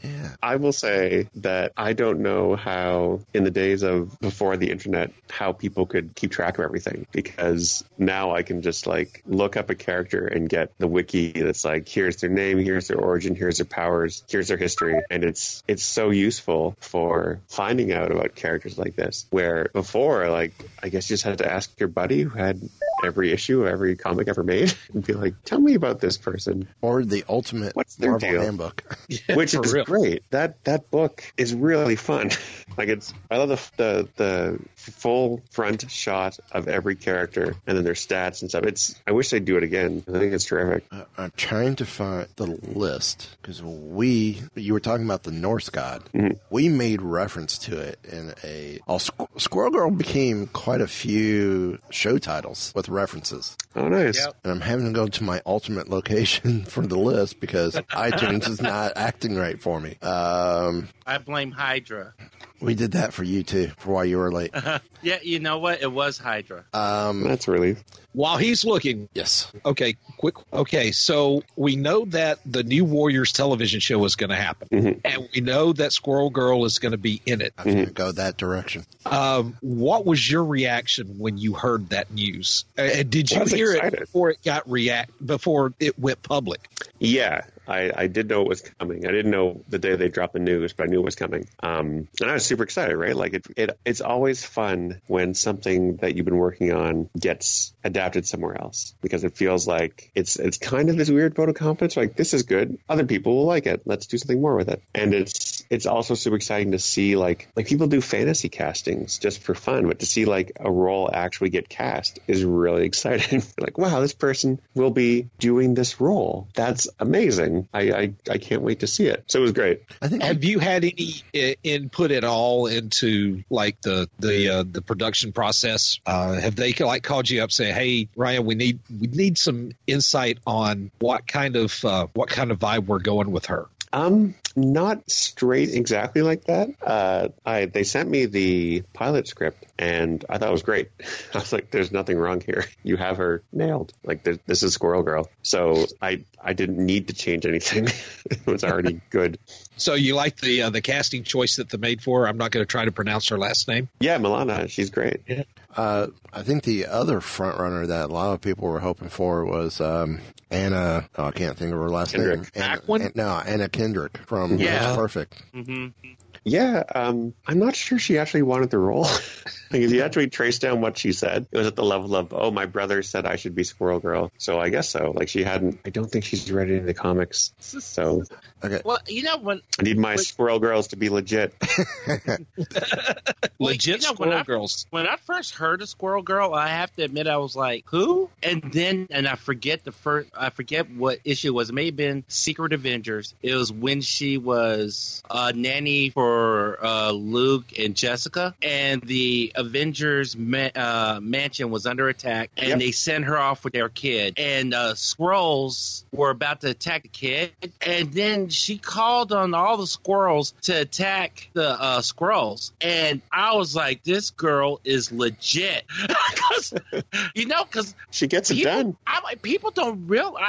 Yeah. I will say that I don't know how, in the days of before the internet, how people could keep track of everything, because now I can just look up a character and get the wiki that's here's their name, here's their origin, here's their powers, here's their history. And it's so useful for finding out about characters like this, where before, I guess you just had to ask your buddy who had every issue of every comic ever made and be like, tell me about this person. Or the ultimate Marvel handbook. Yeah, which is real. Great. That book is really fun. I love the full front shot of every character and then their stats and stuff. I wish they'd do it again. I think it's terrific. I'm trying to find the list because you were talking about the Norse god. Mm-hmm. We made reference to it in Squirrel Girl became quite a few show titles with references. Oh, nice. Yep. And I'm having to go to my ultimate location for the list because iTunes is not acting right for me. I blame Hydra. We did that for you, too, for why you were late. Yeah, you know what? It was Hydra. That's a relief. While he's looking. Yes. Okay, quick. Okay, so we know that the New Warriors television show is going to happen. Mm-hmm. And we know that Squirrel Girl is going to be in it. I'm going to go that direction. What was your reaction when you heard that news? Did you hear it before it went public? Yeah. I did know it was coming. I didn't know the day they dropped the news, but I knew it was coming. And I was super excited, right? It's always fun when something that you've been working on gets adapted somewhere else, because it feels like it's kind of this weird vote of confidence. This is good. Other people will like it. Let's do something more with it. And it's also super exciting to see like people do fantasy castings just for fun, but to see a role actually get cast is really exciting. Wow, this person will be doing this role. That's amazing. I can't wait to see it. So it was great. Have you had any input at all into the production process? Have they called you up saying, "Hey, Ryan, we need some insight on what kind of vibe we're going with her"? Not straight exactly like that. They sent me the pilot script and I thought it was great. I was like, there's nothing wrong here. You have her nailed. This is Squirrel Girl. So I didn't need to change anything. It was already good. So you like the casting choice that they made for her? I'm not going to try to pronounce her last name. Yeah, Milana. She's great. Yeah. I think the other front runner that a lot of people were hoping for was Anna. Oh, I can't think of her last name. Anna Kendrick from Pitch Perfect. Mm-hmm. Yeah, I'm not sure she actually wanted the role. Because you actually trace down what she said. It was at the level of, oh, my brother said I should be Squirrel Girl. So I guess so. I don't think she's read any of the comics. So, okay. Well, I need my Squirrel Girls to be legit. Squirrel Girls. When I first heard of Squirrel Girl, I have to admit, I was like, who? And then, I forget what issue it was. It may have been Secret Avengers. It was when she was a nanny for for Luke and Jessica, and the Avengers mansion was under attack, and they sent her off with their kid, and Skrulls were about to attack the kid, and then she called on all the Skrulls to attack the Skrulls, and I was like, this girl is legit. You know, because she gets it done. I'm like, people don't realize.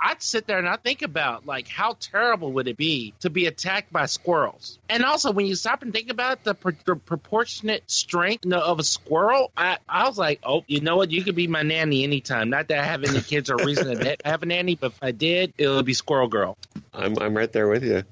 I'd sit there and I think about, like, how terrible would it be to be attacked by squirrels? And also, when you stop and think about the proportionate strength of a squirrel, I was like, oh, you know what? You could be my nanny anytime. Not that I have any kids or reason to have a nanny, but if I did, it would be Squirrel Girl. I'm right there with you.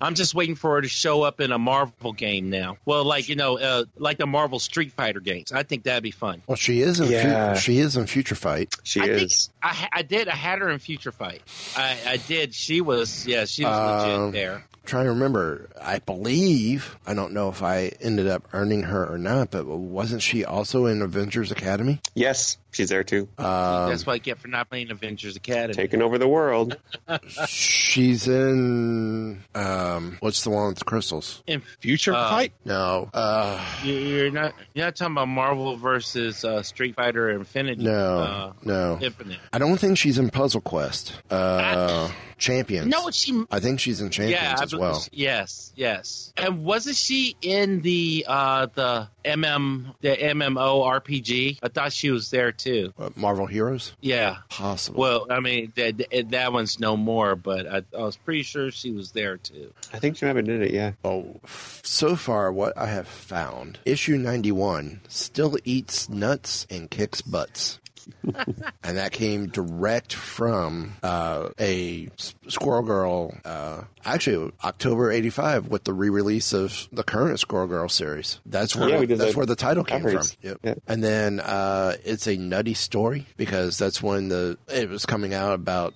I'm just waiting for her to show up in a Marvel game now. Well, like, you know, like the Marvel Street Fighter games. I think that'd be fun. Well, she is in she is in Future Fight. She is. I did. I had her in Future Fight. I did. She was legit there. Trying to remember, I believe, I don't know if I ended up earning her or not, but wasn't she also in Avengers Academy? Yes, she's there too. That's what I get for not playing Avengers Academy. Taking over the world. She's in, what's the one with the crystals? In Future Fight? No. You're not talking about Marvel versus Street Fighter Infinity. No. Infinite. I don't think she's in Puzzle Quest. Champions. No, I think she's in Champions as well. Yes. And wasn't she in the MMORPG? I thought she was there too. Marvel Heroes? Yeah. Possible. Well, I mean, that one's no more, but I was pretty sure she was there too. I think she never did it, yeah. Oh, so far what I have found, issue 91 still eats nuts and kicks butts. And that came direct from a Squirrel Girl, actually October 85 with the re-release of the current Squirrel Girl series. That's where the title came from. Yep. Yeah. And then it's a nutty story because that's when it was coming out about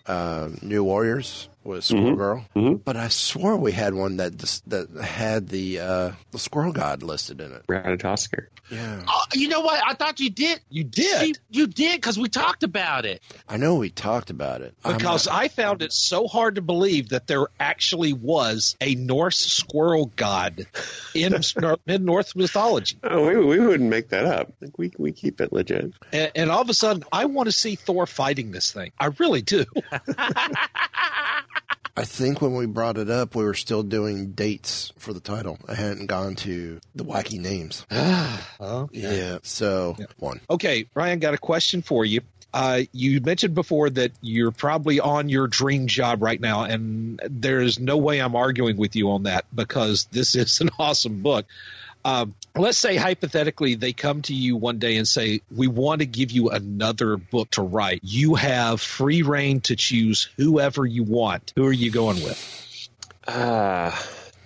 New Warriors. Was Squirrel Girl, but I swore we had one that had the Squirrel God listed in it. Ratatoskr. Yeah. Oh, you know what? I thought you did. You did. You did because we talked about it. I know we talked about it because I found it so hard to believe that there actually was a Norse Squirrel God in Norse mythology. Oh, we wouldn't make that up. Like, we keep it legit. And all of a sudden, I want to see Thor fighting this thing. I really do. I think when we brought it up, we were still doing dates for the title. I hadn't gone to the wacky names. Yeah. So, one. Okay, Ryan, got a question for you. You mentioned before that you're probably on your dream job right now, and there's no way I'm arguing with you on that because this is an awesome book. Let's say hypothetically they come to you one day and say, we want to give you another book to write. You have free reign to choose whoever you want. Who are you going with? I'll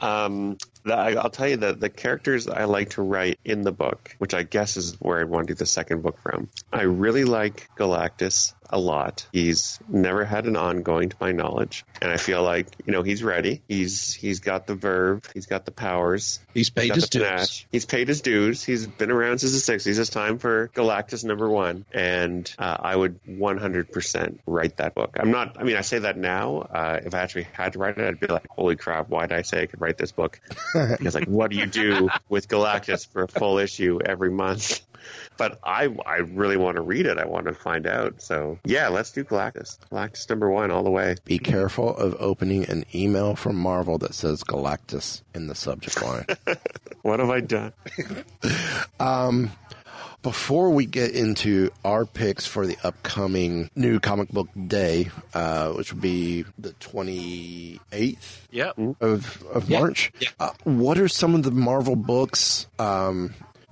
tell you that the characters I like to write in the book, which I guess is where I'd want to do the second book from. I really like Galactus a lot. He's never had an ongoing to my knowledge. And I feel like, you know, he's ready. He's got the verve. He's got the powers. He's paid his dues. He's paid his dues. He's been around since the 60s. It's time for Galactus number one. And I would 100% write that book. I say that now. If I actually had to write it, I'd be like, holy crap, why did I say I could write this book? Because, like, what do you do with Galactus for a full issue every month? But I really want to read it. I want to find out. So, yeah, let's do Galactus. Galactus number one all the way. Be careful of opening an email from Marvel that says Galactus in the subject line. What have I done? Before we get into our picks for the upcoming new comic book day, which would be the 28th of March, what are some of the Marvel books,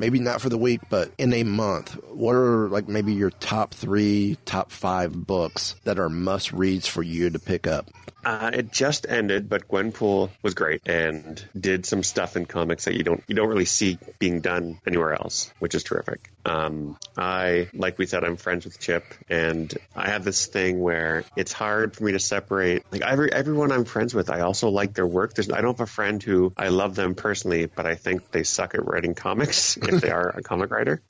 maybe not for the week, but in a month, what are like maybe your top 3, top 5 books that are must-reads for you to pick up? It just ended, but Gwenpool was great and did some stuff in comics that you don't really see being done anywhere else, which is terrific. Like we said, I'm friends with Chip, and I have this thing where it's hard for me to separate. Like everyone I'm friends with, I also like their work. I don't have a friend who I love them personally, but I think they suck at writing comics if they are a comic writer.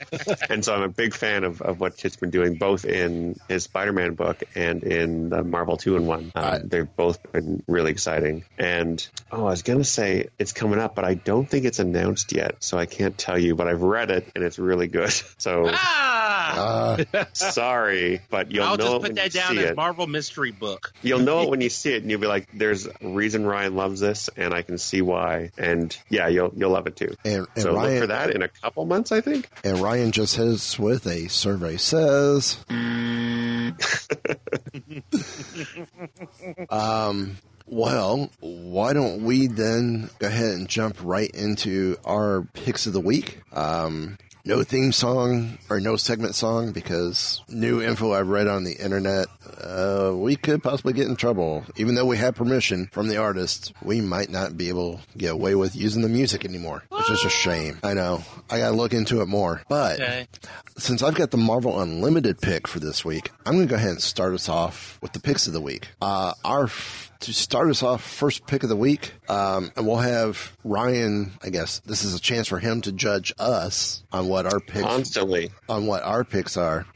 And so I'm a big fan of what Chip's been doing, both in his Spider-Man book and in the Marvel 2-in-1. They're both been really exciting. And I was going to say it's coming up, but I don't think it's announced yet, so I can't tell you, but I've read it and it's really good. So sorry, but you'll know it when you see it. I'll just put that down as Marvel Mystery Book. You'll know it when you see it, and you'll be like, there's a reason Ryan loves this, and I can see why. And yeah, you'll love it too. And so Ryan, look for that in a couple months, I think. And Ryan just hits with a survey says... Well, why don't we then go ahead and jump right into our picks of the week? No theme song or no segment song, because new info I've read on the internet, we could possibly get in trouble. Even though we had permission from the artist, we might not be able to get away with using the music anymore, which is a shame. I know. I got to look into it more. But since I've got the Marvel Unlimited pick for this week, I'm going to go ahead and start us off with the picks of the week. To start us off, first pick of the week, and we'll have Ryan, I guess this is a chance for him to judge us on what our picks are.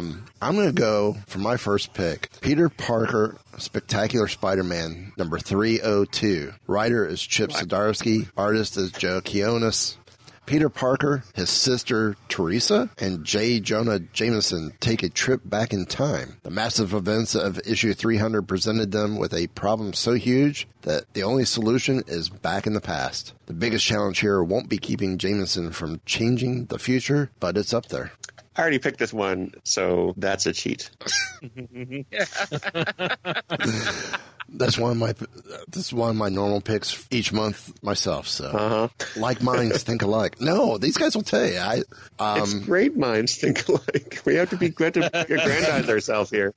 I'm going to go for my first pick. Peter Parker, Spectacular Spider-Man, number 302. Writer is Chip Zdarsky. Artist is Joe Quinones. Peter Parker, his sister Teresa, and J. Jonah Jameson take a trip back in time. The massive events of issue 300 presented them with a problem so huge that the only solution is back in the past. The biggest challenge here won't be keeping Jameson from changing the future, but it's up there. I already picked this one, so that's a cheat. That's one of my normal picks each month myself. So like minds think alike. No, these guys will tell you. It's great minds think alike. We have to be glad to aggrandize ourselves here.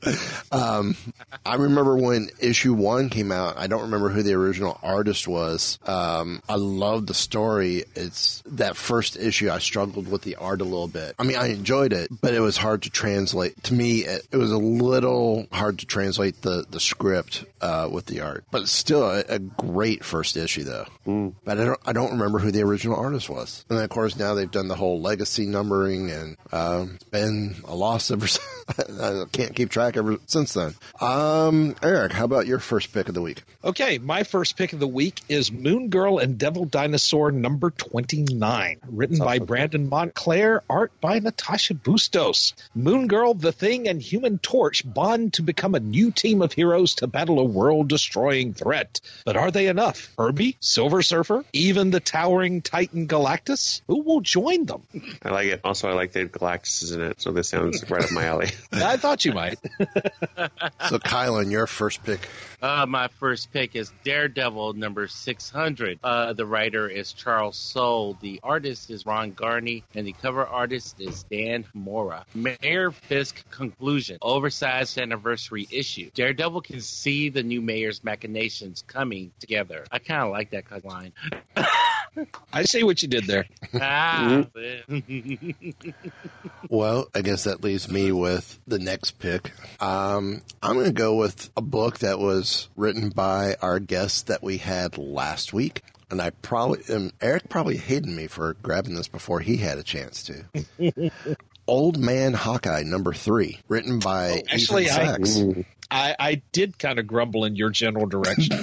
I remember when issue 1 came out. I don't remember who the original artist was. I loved the story. It's that first issue. I struggled with the art a little bit. I mean, I enjoyed it, but it was hard to translate. To me, it was a little hard to translate the script. With the art, but still a great first issue though. But I don't remember who the original artist was, and then, of course, now they've done the whole legacy numbering, and it's been a loss ever since. I can't keep track ever since then. Eric, how about your first pick of the week? Okay, my first pick of the week is Moon Girl and Devil Dinosaur number 29, written by Brandon Montclair, art by Natasha Bustos. Moon Girl, The Thing, and Human Torch bond to become a new team of heroes to battle a world-destroying threat. But are they enough? Herbie, Silver Surfer, even the towering Titan Galactus? Who will join them? I like it. Also, I like that Galactus is in it, so this sounds right up my alley. I thought you might. So, Kylan, your first pick. My first pick is Daredevil number 600. The writer is Charles Soule. The artist is Ron Garney, and the cover artist is Dan Mora. Mayor Fisk conclusion. Oversized anniversary issue. Daredevil can see the new mayor's machinations coming together. I kind of like that line. I see what you did there. Well, I guess that leaves me with the next pick. I'm going to go with a book that was written by our guest that we had last week. And Eric probably hated me for grabbing this before he had a chance to. Old Man Hawkeye, number 3, written by Ethan Sachs. I did kind of grumble in your general direction.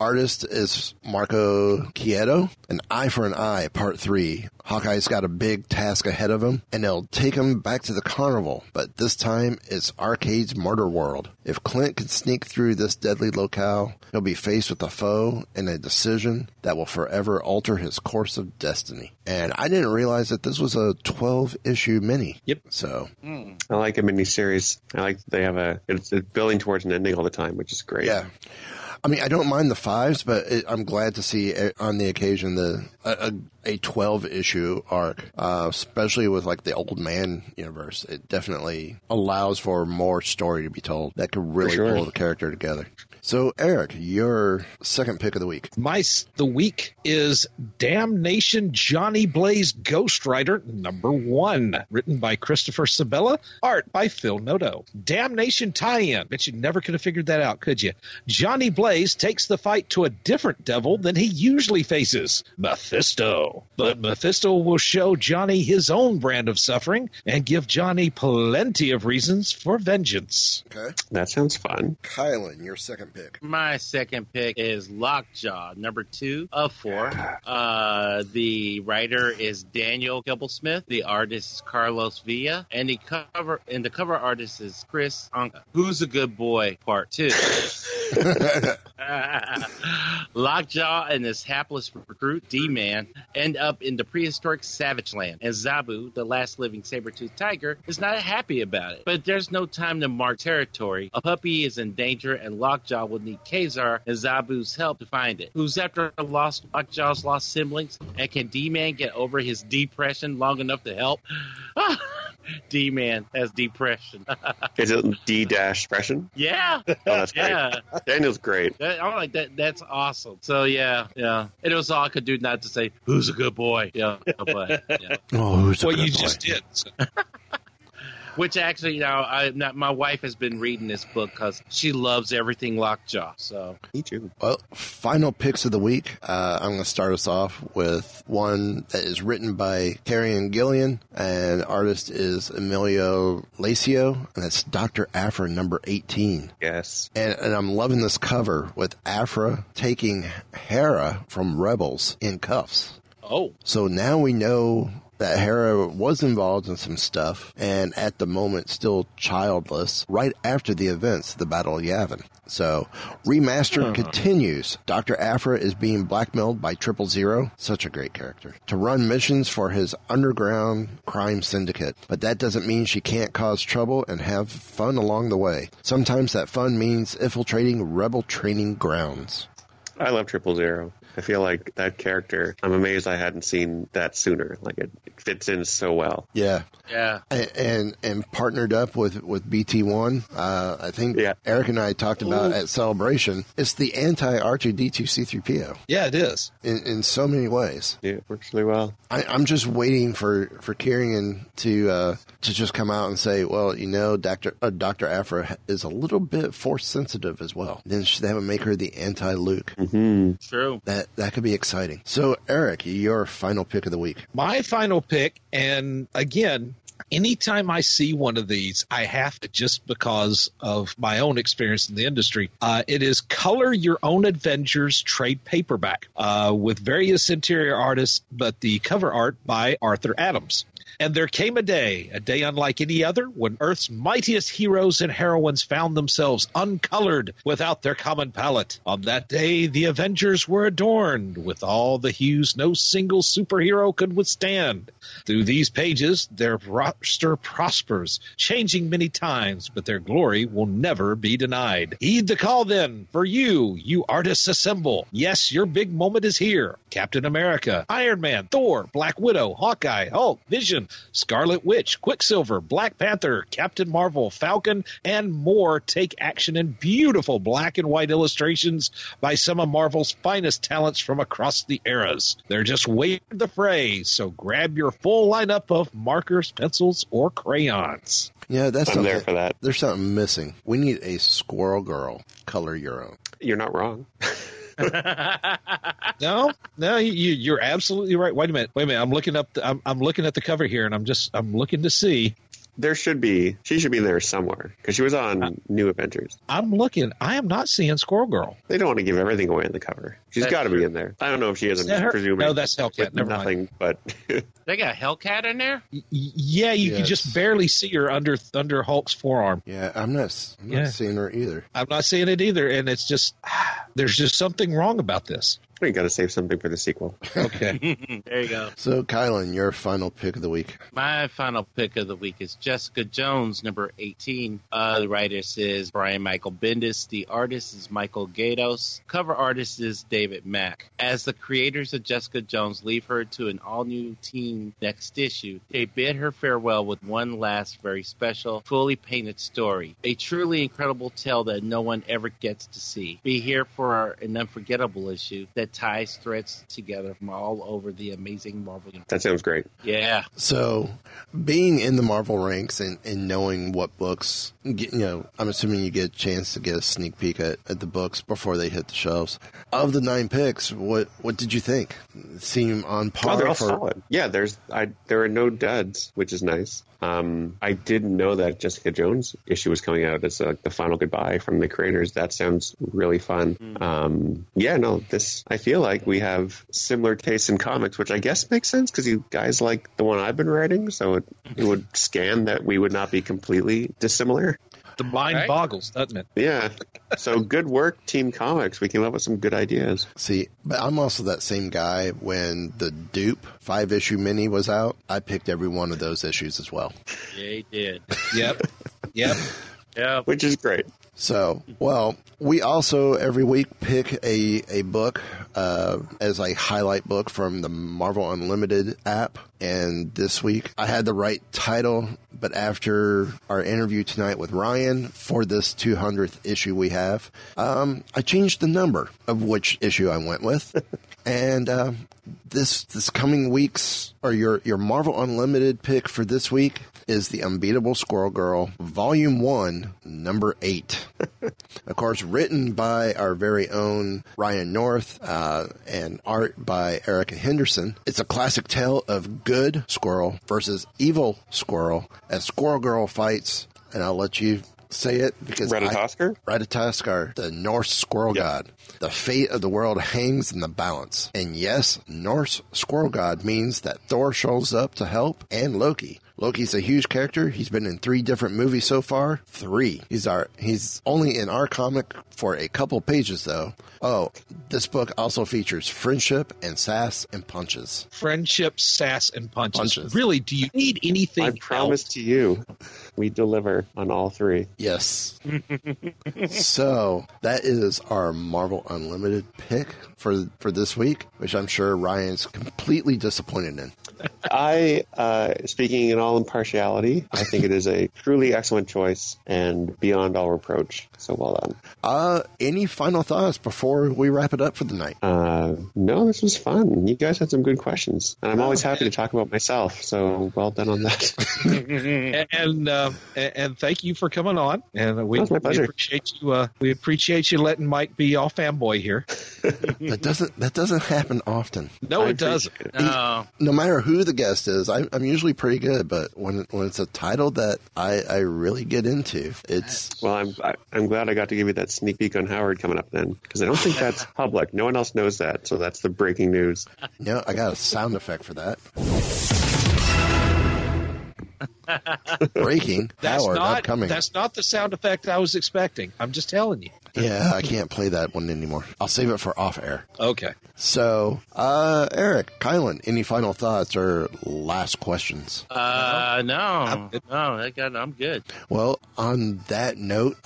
Artist is Marco Chiodo. An Eye for an Eye, Part 3. Hawkeye's got a big task ahead of him, and they'll take him back to the carnival. But this time, it's Arcade's murder world. If Clint can sneak through this deadly locale, he'll be faced with a foe and a decision that will forever alter his course of destiny. And I didn't realize that this was a 12-issue mini. Yep. So I like a mini-series. I like that they have it's building towards an ending all the time, which is great. Yeah. I mean, I don't mind the 5s, but I'm glad to see on the occasion a 12-issue arc, especially with like the Old Man universe. It definitely allows for more story to be told that could really pull the character together. So, Eric, your second pick of the week. The week is Damnation Johnny Blaze Ghost Rider number 1, written by Christopher Sabella, art by Phil Noto. Damnation tie-in. Bet you never could have figured that out, could you? Johnny Blaze takes the fight to a different devil than he usually faces, Mephisto. Mephisto. But Mephisto will show Johnny his own brand of suffering and give Johnny plenty of reasons for vengeance. Okay. That sounds fun. Kylan, your second pick. My second pick is Lockjaw, number 2 of 4. The writer is Daniel Gabelsmith. The artist is Carlos Villa. And the cover artist is Chris Anka. Who's a Good Boy, Part 2. Lockjaw and his hapless recruit, D-Man, end up in the prehistoric Savage Land, and Zabu, the last living saber-toothed tiger, is not happy about it. But there's no time to mark territory. A puppy is in danger, and Lockjaw will need Khazar and Zabu's help to find it. Who's after Lockjaw's lost siblings, and can D-Man get over his depression long enough to help? D-Man has depression. Is it D-Depression? Yeah. Oh, that's great. Daniel's great. I'm like, that's awesome. So, yeah. It was all I could do not to say, who's a good boy? Yeah, but, yeah. Oh, who's a good boy? Well, you just did. So. Which actually, my wife has been reading this book because she loves everything Lockjaw. So me too. Well, final picks of the week. I'm going to start us off with one that is written by Carrion Gillian, and artist is Emilio Lacio, and that's Dr. Aphra, number 18. Yes. And I'm loving this cover with Aphra taking Hera from Rebels in cuffs. Oh. So now we know that Hera was involved in some stuff, and at the moment still childless, right after the events of the Battle of Yavin. So, Remastered continues. Dr. Aphra is being blackmailed by Triple Zero, such a great character, to run missions for his underground crime syndicate. But that doesn't mean she can't cause trouble and have fun along the way. Sometimes that fun means infiltrating rebel training grounds. I love Triple Zero. I feel like that character, I'm amazed I hadn't seen that sooner. Like, it fits in so well. Yeah. Yeah. And partnered up with BT1. I think Eric and I talked about at Celebration. It's the anti-R2-D2-C3PO. Yeah, it is. In so many ways. Yeah, it works really well. I'm just waiting for Kieran to just come out and say, well, Dr. Aphra is a little bit force-sensitive as well. Then that would make her the anti-Luke. Mm-hmm. True. That could be exciting. So, Eric, your final pick of the week. My final pick, and again, anytime I see one of these, I have to, just because of my own experience in the industry. It is Color Your Own Adventures trade paperback with various interior artists, but the cover art by Arthur Adams. And there came a day unlike any other, when Earth's mightiest heroes and heroines found themselves uncolored without their common palette. On that day, the Avengers were adorned with all the hues no single superhero could withstand. Through these pages, their roster prospers, changing many times, but their glory will never be denied. Heed the call, then, for you artists assemble. Yes, your big moment is here. Captain America, Iron Man, Thor, Black Widow, Hawkeye, Hulk, Vision, Scarlet Witch, Quicksilver, Black Panther, Captain Marvel, Falcon, and more take action in beautiful black and white illustrations by some of Marvel's finest talents from across the eras. They're just way in the fray, so grab your full lineup of markers, pencils, or crayons. Yeah, I'm there for that. There's something missing. We need a Squirrel Girl Color Your Own. You're not wrong. No, you're absolutely right. Wait a minute. I'm looking at the cover here, and I'm looking to see. She should be there somewhere, because she was on New Adventures. I'm looking. I am not seeing Squirrel Girl. They don't want to give everything away in the cover. She's got to be in there. I don't know if she isn't. Presumably, no, that's Hellcat. Never mind. But they got Hellcat in there. Yeah, you can just barely see her under Hulk's forearm. Yeah, I'm not seeing her either. I'm not seeing it either, and it's just there's just something wrong about this. We got to save something for the sequel. Okay. There you go. So, Kylan, your final pick of the week. My final pick of the week is Jessica Jones, number 18. The writer is Brian Michael Bendis. The artist is Michael Gaydos. Cover artist is David Mack. As the creators of Jessica Jones leave her to an all-new team next issue, they bid her farewell with one last very special, fully painted story. A truly incredible tale that no one ever gets to see. Be here for for an unforgettable issue that ties threads together from all over the amazing Marvel universe. That sounds great. Yeah. So being in the Marvel ranks and knowing what books, you know, I'm assuming you get a chance to get a sneak peek at the books before they hit the shelves. Of the 9 picks, what did you think? Seem on par? Oh, they're all solid. Yeah, there are no duds, which is nice. I didn't know that Jessica Jones issue was coming out. It's like the final goodbye from the creators. That sounds really fun. Mm. I feel like we have similar tastes in comics, which I guess makes sense because you guys like the one I've been writing, so it would scan that we would not be completely dissimilar. The mind boggles, doesn't it? Yeah. So good work, Team Comics. We came up with some good ideas. See, but I'm also that same guy. When the dupe 5-issue mini was out, I picked every one of those issues as well. Yeah, you did. Yep. Which is great. So, well, we also every week pick a book as a highlight book from the Marvel Unlimited app. And this week I had the right title, but after our interview tonight with Ryan for this 200th issue we have, I changed the number of which issue I went with. And this coming week's, or your Marvel Unlimited pick for this week, is The Unbeatable Squirrel Girl, Volume 1, Number 8. Of course, written by our very own Ryan North and art by Erica Henderson. It's a classic tale of good squirrel versus evil squirrel as Squirrel Girl fights, and I'll let you say it because Ratatoskr, the Norse squirrel god. The fate of the world hangs in the balance. And yes, Norse squirrel god means that Thor shows up to help, and Loki. Loki's a huge character. He's been in 3 different movies so far. 3. He's only in our comic for a couple pages, though. Oh, this book also features friendship and sass and punches. Friendship, sass, and punches. Really, do you need anything else? I promise to you, we deliver on all 3. Yes. So, that is our Marvel Unlimited pick for this week, which I'm sure Ryan's completely disappointed in. I, speaking in all impartiality, I think it is a truly excellent choice and beyond all reproach. So well done. Any final thoughts before we wrap it up for the night? No, this was fun. You guys had some good questions, and I'm always happy to talk about myself. So well done on that. and thank you for coming on. And we appreciate you. We appreciate you letting Mike be all fanboy here. That doesn't happen often. No, it doesn't. No matter who the guest is, I'm usually pretty good, but when it's a title that I really get into, it's... Well, I'm glad I got to give you that sneak peek on Howard coming up then, because I don't think that's public. No one else knows that, so that's the breaking news. No, I got a sound effect for that. Breaking. Howard upcoming. That's not the sound effect I was expecting. I'm just telling you. Yeah, I can't play that one anymore. I'll save it for off air. Okay. So, Eric, Kylan, any final thoughts or last questions? No, I'm good. Well, on that note,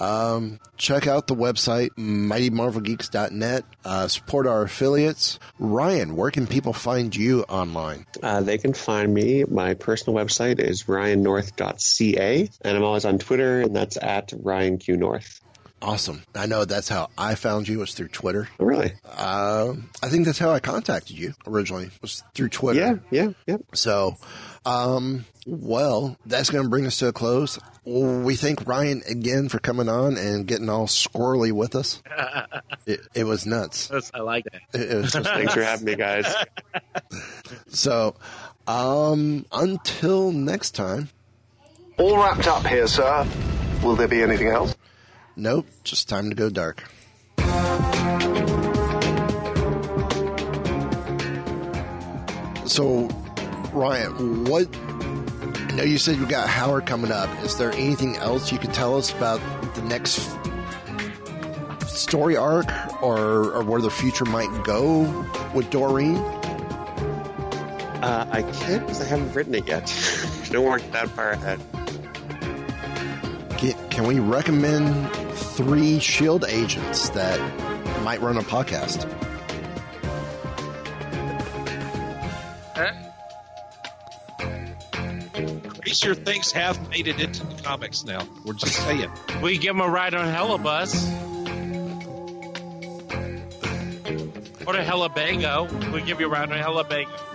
check out the website, mightymarvelgeeks.net. Support our affiliates. Ryan, where can people find you online? They can find me. My personal website is ryannorth.ca, and I'm always on Twitter, and that's at RyanQNorth. Awesome. I know that's how I found you, was through Twitter. Oh, really? I think that's how I contacted you originally, was through Twitter. Yeah. So, well, that's going to bring us to a close. We thank Ryan again for coming on and getting all squirrely with us. It was nuts. I like that. It was just Thanks for having me, guys. So, until next time. All wrapped up here, sir. Will there be anything else? Nope, just time to go dark. So, Ryan, I know you said you got Howard coming up. Is there anything else you could tell us about the next story arc, or where the future might go with Doreen? I can't, because I haven't written it yet. Don't work that far ahead. Can we recommend 3 S.H.I.E.L.D. agents that might run a podcast? Pretty sure things have made it into the comics now. We're just saying. We give them a ride on Hellebus. Or a hella bago. We give you a round of hella bago.